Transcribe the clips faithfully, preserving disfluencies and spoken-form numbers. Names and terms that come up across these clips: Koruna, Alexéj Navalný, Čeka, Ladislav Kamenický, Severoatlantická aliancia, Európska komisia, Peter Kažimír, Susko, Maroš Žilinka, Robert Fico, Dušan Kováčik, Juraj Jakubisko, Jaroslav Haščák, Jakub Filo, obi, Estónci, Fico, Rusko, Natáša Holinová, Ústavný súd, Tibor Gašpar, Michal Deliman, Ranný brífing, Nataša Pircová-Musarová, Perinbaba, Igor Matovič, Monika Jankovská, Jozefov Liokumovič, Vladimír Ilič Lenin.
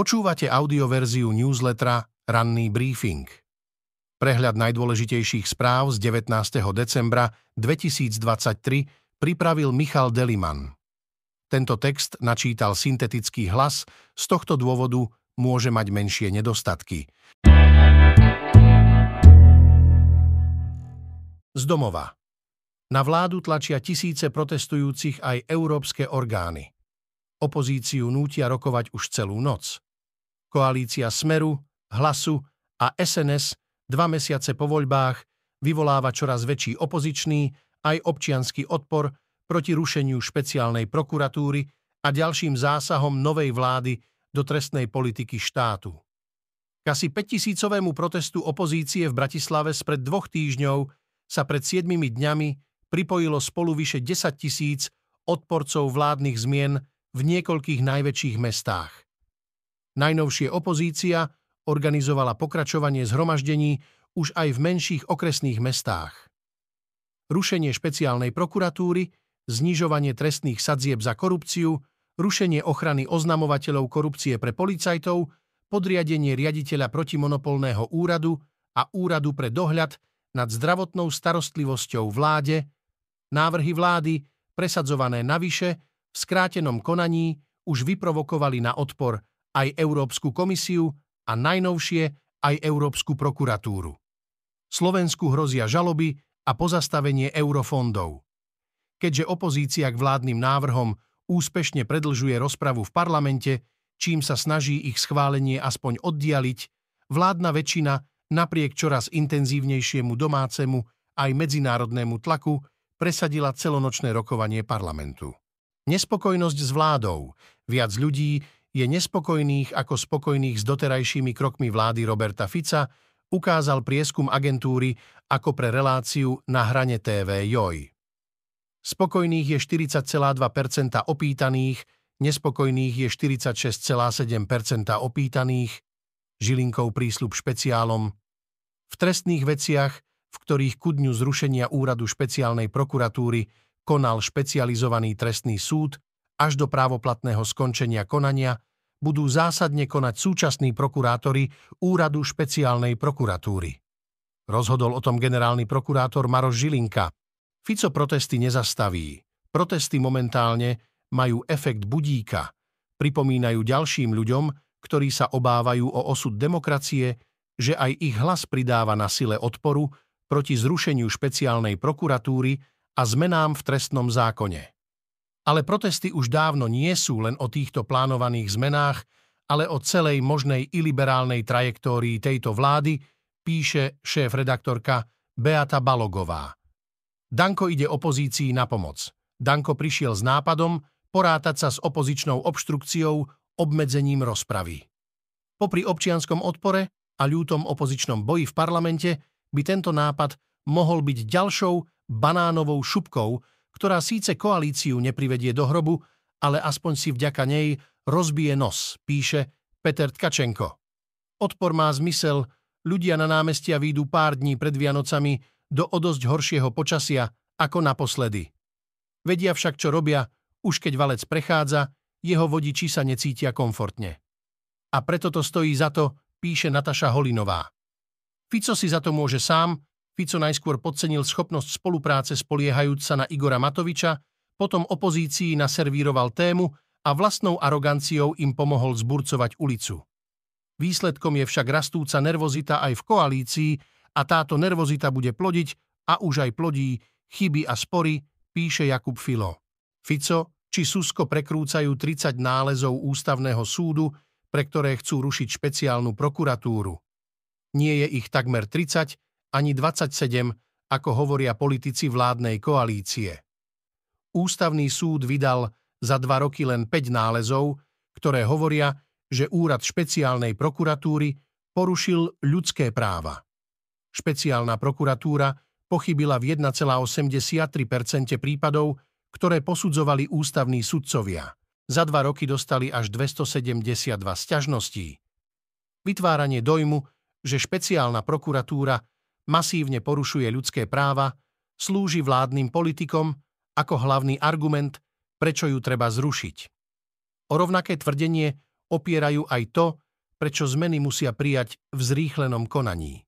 Počúvate audioverziu newslettera Ranný brífing. Prehľad najdôležitejších správ z devätnásteho decembra dvetisícdvadsaťtri pripravil Michal Deliman. Tento text načítal syntetický hlas, z tohto dôvodu môže mať menšie nedostatky. Z domova. Na vládu tlačia tisíce protestujúcich aj európske orgány. Opozíciu nútia rokovať už celú noc. Koalícia Smeru, Hlasu a es en es dva mesiace po voľbách vyvoláva čoraz väčší opozičný aj občiansky odpor proti rušeniu špeciálnej prokuratúry a ďalším zásahom novej vlády do trestnej politiky štátu. K asi päťtisícovému protestu opozície v Bratislave spred dvoch týždňov sa pred siedmimi dňami pripojilo spolu vyše desaťtisíc odporcov vládnych zmien v niekoľkých najväčších mestách. Najnovšie opozícia organizovala pokračovanie zhromaždení už aj v menších okresných mestách. Rušenie špeciálnej prokuratúry, znižovanie trestných sadzieb za korupciu, rušenie ochrany oznamovateľov korupcie pre policajtov, podriadenie riaditeľa protimonopolného úradu a úradu pre dohľad nad zdravotnou starostlivosťou vláde, návrhy vlády presadzované navyše v skrátenom konaní už vyprovokovali na odpor aj Európsku komisiu a najnovšie aj Európsku prokuratúru. Slovensku hrozia žaloby a pozastavenie eurofondov. Keďže opozícia k vládnym návrhom úspešne predlžuje rozpravu v parlamente, čím sa snaží ich schválenie aspoň oddialiť, vládna väčšina napriek čoraz intenzívnejšiemu domácemu aj medzinárodnému tlaku presadila celonočné rokovanie parlamentu. Nespokojnosť s vládou. Viac ľudí je nespokojných ako spokojných s doterajšími krokmi vlády Roberta Fica, ukázal prieskum agentúry ako pre reláciu Na hrane té vé Joj. Spokojných je štyridsať celá dva percent opýtaných, nespokojných je štyridsaťšesť celá sedem percent opýtaných, Žilinkov prísľub špeciálom. V trestných veciach, v ktorých ku dňu zrušenia úradu špeciálnej prokuratúry konal špecializovaný trestný súd až do právoplatného skončenia konania, budú zásadne konať súčasní prokurátori úradu špeciálnej prokuratúry. Rozhodol o tom generálny prokurátor Maroš Žilinka. Fico protesty nezastaví. Protesty momentálne majú efekt budíka. Pripomínajú ďalším ľuďom, ktorí sa obávajú o osud demokracie, že aj ich hlas pridáva na sile odporu proti zrušeniu špeciálnej prokuratúry a zmenám v trestnom zákone. Ale protesty už dávno nie sú len o týchto plánovaných zmenách, ale o celej možnej iliberálnej trajektórii tejto vlády, píše šéf-redaktorka Beata Balogová. Danko ide opozícii na pomoc. Danko prišiel s nápadom porátať sa s opozičnou obštrukciou, obmedzením rozpravy. Popri občianskom odpore a ľútom opozičnom boji v parlamente by tento nápad mohol byť ďalšou banánovou šupkou, ktorá síce koalíciu neprivedie do hrobu, ale aspoň si vďaka nej rozbije nos, píše Peter Tkačenko. Odpor má zmysel, ľudia na námestia výjdu pár dní pred Vianocami do odosť horšieho počasia ako naposledy. Vedia však, čo robia, už keď valec prechádza, jeho vodiči sa necítia komfortne. A preto to stojí za to, píše Natáša Holinová. Fico si za to môže sám. Fico najskôr podcenil schopnosť spolupráce spoliehajúc sa na Igora Matoviča, potom opozícii naservíroval tému a vlastnou aroganciou im pomohol zburcovať ulicu. Výsledkom je však rastúca nervozita aj v koalícii a táto nervozita bude plodiť a už aj plodí chyby a spory, píše Jakub Filo. Fico či Susko prekrúcajú tridsať nálezov Ústavného súdu, pre ktoré chcú rušiť špeciálnu prokuratúru. Nie je ich takmer tridsať, ani dvadsaťsedem, ako hovoria politici vládnej koalície. Ústavný súd vydal za dva roky len päť nálezov, ktoré hovoria, že úrad špeciálnej prokuratúry porušil ľudské práva. Špeciálna prokuratúra pochybila v jeden celá osemdesiattri percent prípadov, ktoré posudzovali ústavní sudcovia. Za dva roky dostali až dvestosedemdesiatdva sťažností. Vytváranie dojmu, že špeciálna prokuratúra masívne porušuje ľudské práva, slúži vládnym politikom ako hlavný argument, prečo ju treba zrušiť. O rovnaké tvrdenie opierajú aj to, prečo zmeny musia prijať v zrýchlenom konaní.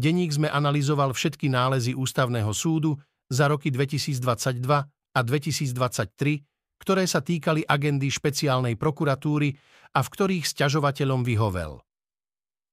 Denník SME analyzoval všetky nálezy Ústavného súdu za roky dvetisícdvadsaťdva a dvetisícdvadsaťtri, ktoré sa týkali agendy špeciálnej prokuratúry a v ktorých sťažovateľom vyhovel.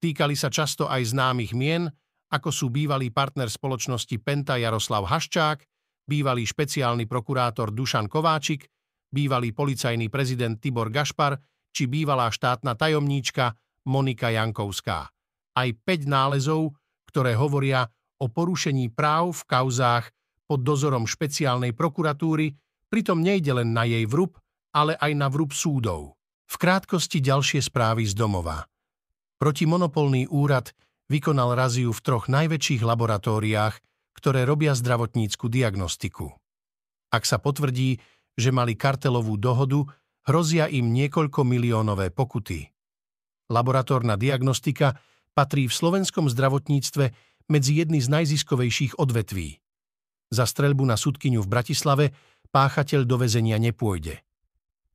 Týkali sa často aj známych mien, ako sú bývalý partner spoločnosti Penta Jaroslav Haščák, bývalý špeciálny prokurátor Dušan Kováčik, bývalý policajný prezident Tibor Gašpar či bývalá štátna tajomníčka Monika Jankovská. Aj päť nálezov, ktoré hovoria o porušení práv v kauzách pod dozorom špeciálnej prokuratúry, pritom nejde len na jej vrub, ale aj na vrub súdov. V krátkosti ďalšie správy z domova. Protimonopolný úrad vykonal raziu v troch najväčších laboratóriách, ktoré robia zdravotnícku diagnostiku. Ak sa potvrdí, že mali kartelovú dohodu, hrozia im niekoľko miliónové pokuty. Laboratórna diagnostika patrí v slovenskom zdravotníctve medzi jedny z najziskovejších odvetví. Za streľbu na sudkyňu v Bratislave páchateľ do väzenia nepôjde.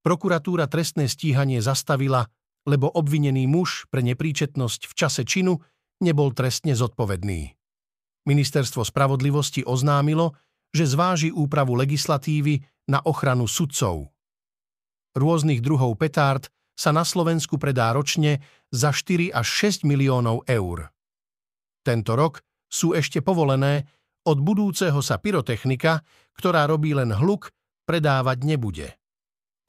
Prokuratúra trestné stíhanie zastavila, lebo obvinený muž pre nepríčetnosť v čase činu nebol trestne zodpovedný. Ministerstvo spravodlivosti oznámilo, že zváži úpravu legislatívy na ochranu sudcov. Rôznych druhov petárd sa na Slovensku predá ročne za štyri až šesť miliónov eur. Tento rok sú ešte povolené, od budúceho sa pyrotechnika, ktorá robí len hluk, predávať nebude.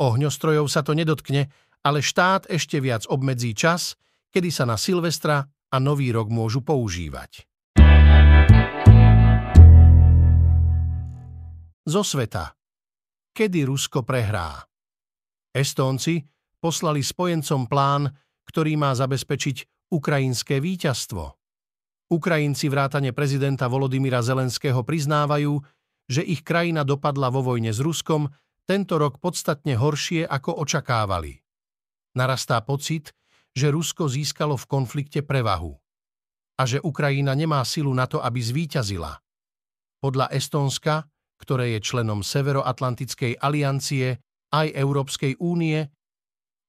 Ohňostrojov sa to nedotkne, ale štát ešte viac obmedzí čas, kedy sa na Silvestra a Nový rok môžu používať. Zo sveta. Kedy Rusko prehrá? Estónci poslali spojencom plán, ktorý má zabezpečiť ukrajinské víťazstvo. Ukrajinci vrátane prezidenta Volodymyra Zelenského priznávajú, že ich krajina dopadla vo vojne s Ruskom tento rok podstatne horšie, ako očakávali. Narastá pocit, že Rusko získalo v konflikte prevahu a že Ukrajina nemá silu na to, aby zvíťazila. Podľa Estónska, ktoré je členom Severoatlantickej aliancie aj Európskej únie,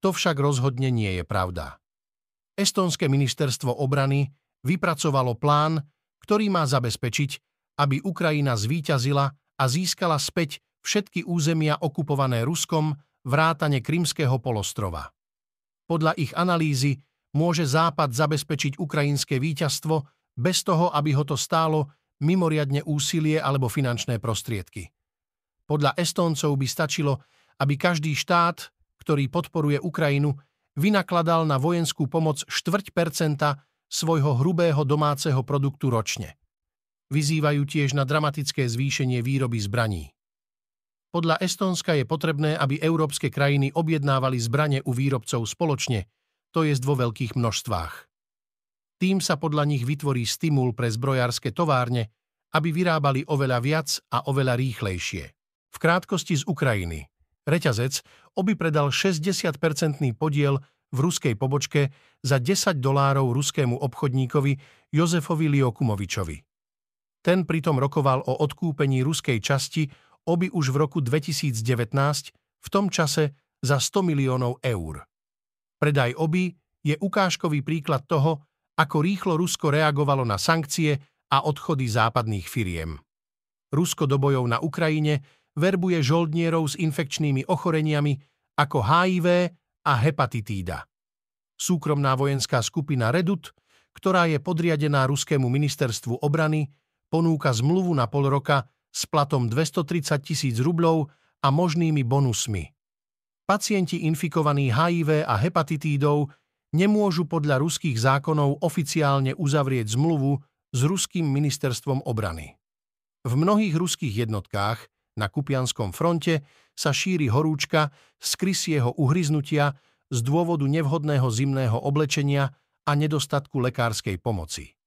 to však rozhodne nie je pravda. Estónske ministerstvo obrany vypracovalo plán, ktorý má zabezpečiť, aby Ukrajina zvíťazila a získala späť všetky územia okupované Ruskom vrátane Krymského polostrova. Podľa ich analýzy môže Západ zabezpečiť ukrajinské víťazstvo bez toho, aby ho to stálo mimoriadne úsilie alebo finančné prostriedky. Podľa Estóncov by stačilo, aby každý štát, ktorý podporuje Ukrajinu, vynakladal na vojenskú pomoc štvrť percenta svojho hrubého domáceho produktu ročne. Vyzývajú tiež na dramatické zvýšenie výroby zbraní. Podľa Estónska je potrebné, aby európske krajiny objednávali zbrane u výrobcov spoločne, to je vo veľkých množstvách. Tým sa podľa nich vytvorí stimul pre zbrojárske továrne, aby vyrábali oveľa viac a oveľa rýchlejšie. V krátkosti z Ukrajiny. Reťazec obi predal šesťdesiatpercentný podiel v ruskej pobočke za desať dolárov ruskému obchodníkovi Jozefovi Liokumovičovi. Ten pritom rokoval o odkúpení ruskej časti obi už v roku dvetisícdevätnásť, v tom čase za sto miliónov eur. Predaj obi je ukážkový príklad toho, ako rýchlo Rusko reagovalo na sankcie a odchody západných firiem. Rusko do bojov na Ukrajine verbuje žoldnierov s infekčnými ochoreniami ako há í vé a hepatitída. Súkromná vojenská skupina Redut, ktorá je podriadená ruskému ministerstvu obrany, ponúka zmluvu na pol roka s platom dvestotridsať tisíc rublov a možnými bonusmi. Pacienti infikovaní há í vé a hepatitídou nemôžu podľa ruských zákonov oficiálne uzavrieť zmluvu s ruským ministerstvom obrany. V mnohých ruských jednotkách na Kupianskom fronte sa šíri horúčka z krysieho uhryznutia z dôvodu nevhodného zimného oblečenia a nedostatku lekárskej pomoci.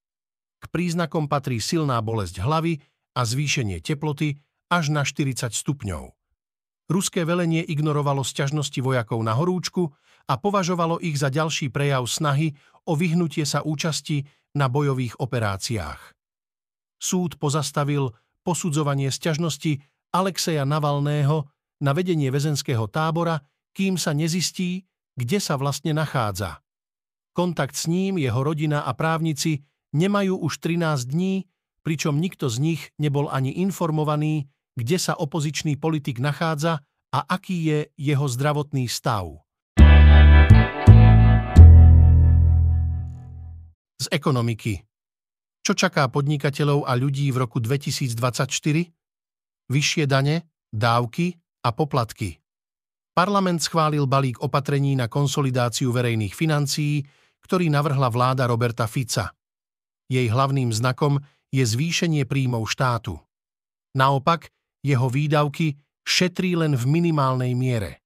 K príznakom patrí silná bolesť hlavy a zvýšenie teploty až na štyridsať stupňov. Ruské velenie ignorovalo sťažnosti vojakov na horúčku a považovalo ich za ďalší prejav snahy o vyhnutie sa účasti na bojových operáciách. Súd pozastavil posudzovanie sťažnosti Alexéja Navalného na vedenie väzenského tábora, kým sa nezistí, kde sa vlastne nachádza. Kontakt s ním, jeho rodina a právnici nemajú už trinásť dní, pričom nikto z nich nebol ani informovaný, kde sa opozičný politik nachádza a aký je jeho zdravotný stav. Z ekonomiky. Čo čaká podnikateľov a ľudí v roku dvetisícdvadsaťštyri? Vyššie dane, dávky a poplatky. Parlament schválil balík opatrení na konsolidáciu verejných financií, ktorý navrhla vláda Roberta Fica. Jej hlavným znakom je zvýšenie príjmov štátu. Naopak, jeho výdavky šetrí len v minimálnej miere.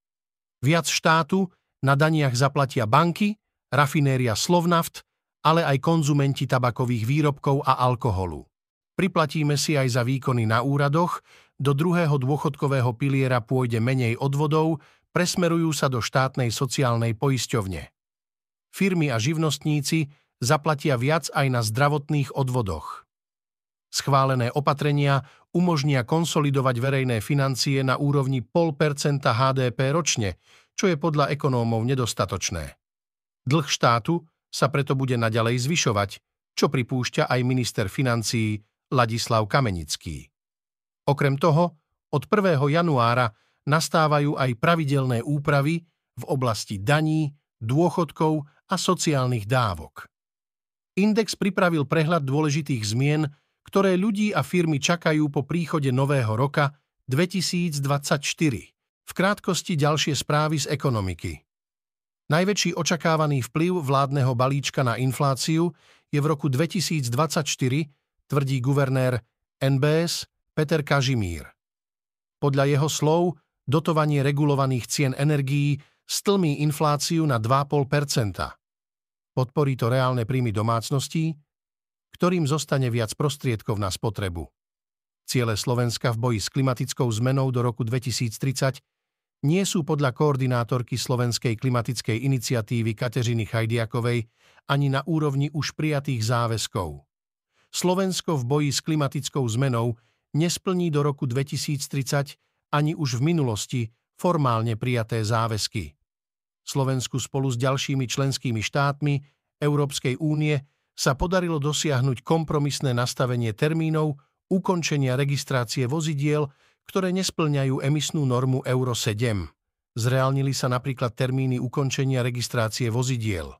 Viac štátu na daniach zaplatia banky, rafinéria Slovnaft, ale aj konzumenti tabakových výrobkov a alkoholu. Priplatíme si aj za výkony na úradoch, do druhého dôchodkového piliera pôjde menej odvodov, presmerujú sa do štátnej sociálnej poisťovne. Firmy a živnostníci zaplatia viac aj na zdravotných odvodoch. Schválené opatrenia umožnia konsolidovať verejné financie na úrovni nula celá päť percenta há dé pé ročne, čo je podľa ekonómov nedostatočné. Dlh štátu sa preto bude naďalej zvyšovať, čo pripúšťa aj minister financií Ladislav Kamenický. Okrem toho, od prvého januára nastávajú aj pravidelné úpravy v oblasti daní, dôchodkov a sociálnych dávok. Index pripravil prehľad dôležitých zmien, ktoré ľudí a firmy čakajú po príchode nového roka dvetisícdvadsaťštyri. V krátkosti ďalšie správy z ekonomiky. Najväčší očakávaný vplyv vládneho balíčka na infláciu je v roku dvetisícdvadsaťštyri, tvrdí guvernér en bé es Peter Kažimír. Podľa jeho slov dotovanie regulovaných cien energií stlmí infláciu na dva celé päť percenta. Podporí to reálne príjmy domácností, ktorým zostane viac prostriedkov na spotrebu. Ciele Slovenska v boji s klimatickou zmenou do roku dvetisíctridsať nie sú podľa koordinátorky Slovenskej klimatickej iniciatívy Kataríny Hajdiakovej ani na úrovni už prijatých záväzkov. Slovensko v boji s klimatickou zmenou nesplní do roku dvetisíctridsať ani už v minulosti formálne prijaté záväzky. Slovensku spolu s ďalšími členskými štátmi Európskej únie sa podarilo dosiahnuť kompromisné nastavenie termínov ukončenia registrácie vozidiel, ktoré nesplňajú emisnú normu Euro sedem. Zreálnili sa napríklad termíny ukončenia registrácie vozidiel.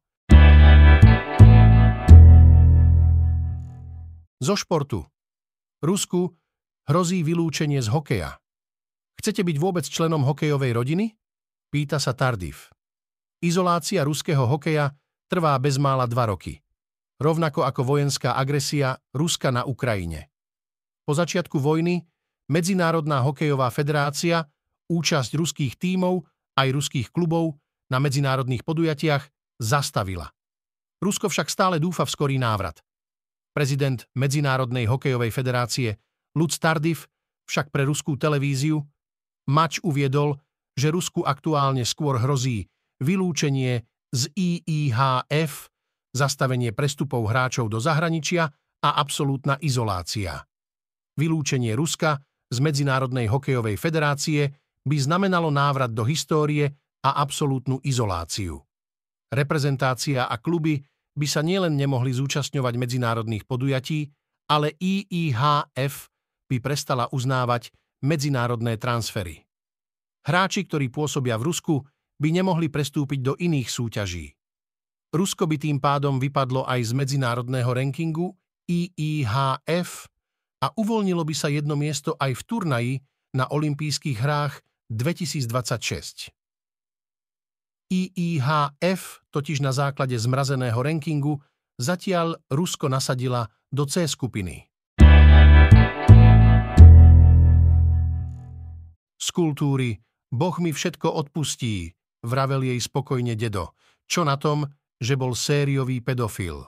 Zo športu. Rusku hrozí vylúčenie z hokeja. Chcete byť vôbec členom hokejovej rodiny? Pýta sa Tardif. Izolácia ruského hokeja trvá bezmála dva roky. Rovnako ako vojenská agresia Ruska na Ukrajine. Po začiatku vojny Medzinárodná hokejová federácia, účasť ruských tímov aj ruských klubov na medzinárodných podujatiach zastavila. Rusko však stále dúfa v skorý návrat. Prezident Medzinárodnej hokejovej federácie Luc Tardif však pre ruskú televíziu Mač uviedol, že Rusku aktuálne skôr hrozí vylúčenie z í í há ef, zastavenie prestupov hráčov do zahraničia a absolútna izolácia. Vylúčenie Ruska z Medzinárodnej hokejovej federácie by znamenalo návrat do histórie a absolútnu izoláciu. Reprezentácia a kluby by sa nielen nemohli zúčastňovať medzinárodných podujatí, ale í í há ef by prestala uznávať medzinárodné transfery. Hráči, ktorí pôsobia v Rusku, by nemohli prestúpiť do iných súťaží. Rusko by tým pádom vypadlo aj z medzinárodného rankingu í í há ef a uvoľnilo by sa jedno miesto aj v turnaji na olympijských hrách dvetisícdvadsaťšesť. í í há ef totiž na základe zmrazeného rankingu zatiaľ Rusko nasadila do C skupiny. Z kultúry Boh mi všetko odpustí, vravel jej spokojne dedo. Čo na tom, že bol sériový pedofil.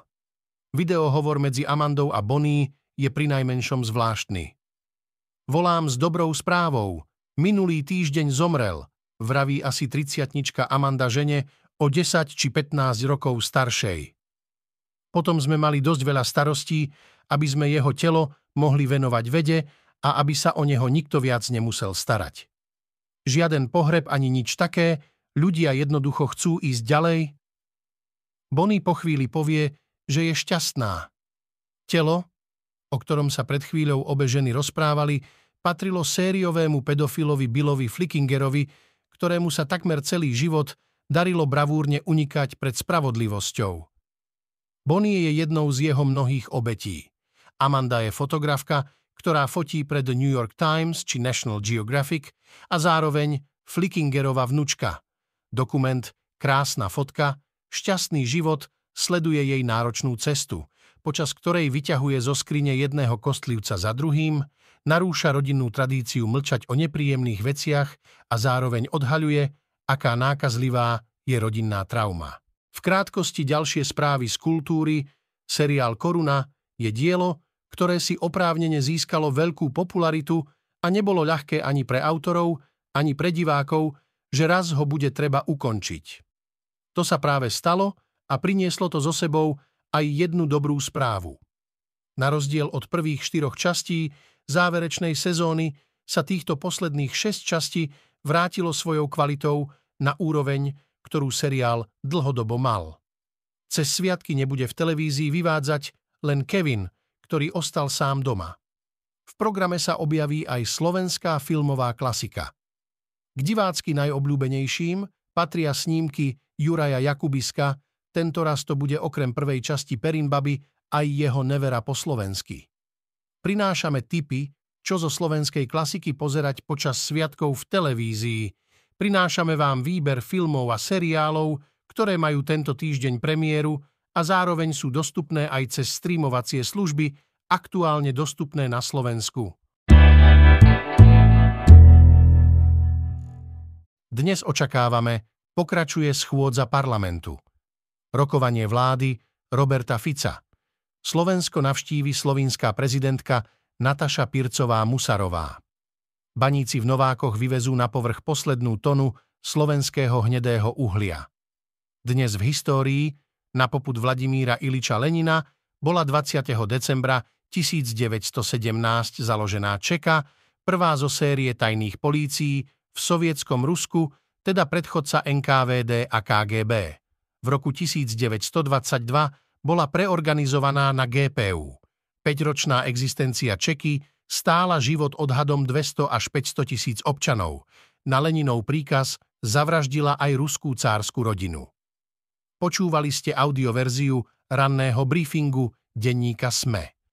Videohovor medzi Amandou a Bonnie je prinajmenšom zvláštny. Volám s dobrou správou. Minulý týždeň zomrel, vraví asi tridsiatnička Amanda žene o desať či pätnásť rokov staršej. Potom sme mali dosť veľa starostí, aby sme jeho telo mohli venovať vede a aby sa o neho nikto viac nemusel starať. Žiaden pohreb ani nič také, Ľudia jednoducho chcú ísť ďalej. Bonnie po chvíli povie, že je šťastná. Telo, o ktorom sa pred chvíľou obe ženy rozprávali, patrilo sériovému pedofilovi Billovi Flickingerovi, ktorému sa takmer celý život darilo bravúrne unikať pred spravodlivosťou. Bonnie je jednou z jeho mnohých obetí. Amanda je fotografka, ktorá fotí pred New York Times či National Geographic a zároveň Flickingerova vnučka. Dokument Krásna fotka, šťastný život sleduje jej náročnú cestu, počas ktorej vyťahuje zo skrine jedného kostlivca za druhým, narúša rodinnú tradíciu mlčať o nepríjemných veciach a zároveň odhaľuje, aká nákazlivá je rodinná trauma. V krátkosti ďalšie správy z kultúry, seriál Koruna je dielo, ktoré si oprávnene získalo veľkú popularitu a nebolo ľahké ani pre autorov, ani pre divákov, že raz ho bude treba ukončiť. To sa práve stalo a prinieslo to so sebou aj jednu dobrú správu. Na rozdiel od prvých štyroch častí záverečnej sezóny sa týchto posledných šesť častí vrátilo svojou kvalitou na úroveň, ktorú seriál dlhodobo mal. Cez sviatky nebude v televízii vyvádzať len Kevin, ktorý ostal sám doma. V programe sa objaví aj slovenská filmová klasika. K divácky najobľúbenejším patria snímky Juraja Jakubiska, tentoraz to bude okrem prvej časti Perinbaby aj jeho nevera po slovensky. Prinášame tipy, čo zo slovenskej klasiky pozerať počas sviatkov v televízii. Prinášame vám výber filmov a seriálov, ktoré majú tento týždeň premiéru, a zároveň sú dostupné aj cez streamovacie služby, aktuálne dostupné na Slovensku. Dnes očakávame, pokračuje schôdza parlamentu. Rokovanie vlády Roberta Fica. Slovensko navštívi slovinská prezidentka Nataša Pircová-Musarová. Baníci v Novákoch vyvezú na povrch poslednú tonu slovenského hnedého uhlia. Dnes v histórii na popud Vladimíra Iliča Lenina bola dvadsiateho decembra tisícdeväťstosedemnásť založená Čeka, prvá zo série tajných polícií v sovietskom Rusku, teda predchodca en ká vé dé a ká gé bé. V roku tisícdeväťstodvadsaťdva bola preorganizovaná na gé pé ú. Päťročná existencia Čeky stála život odhadom dvesto až päťsto tisíc občanov. Na Leninov príkaz zavraždila aj ruskú cársku rodinu. Počúvali ste audioverziu Ranného brífingu denníka es em e.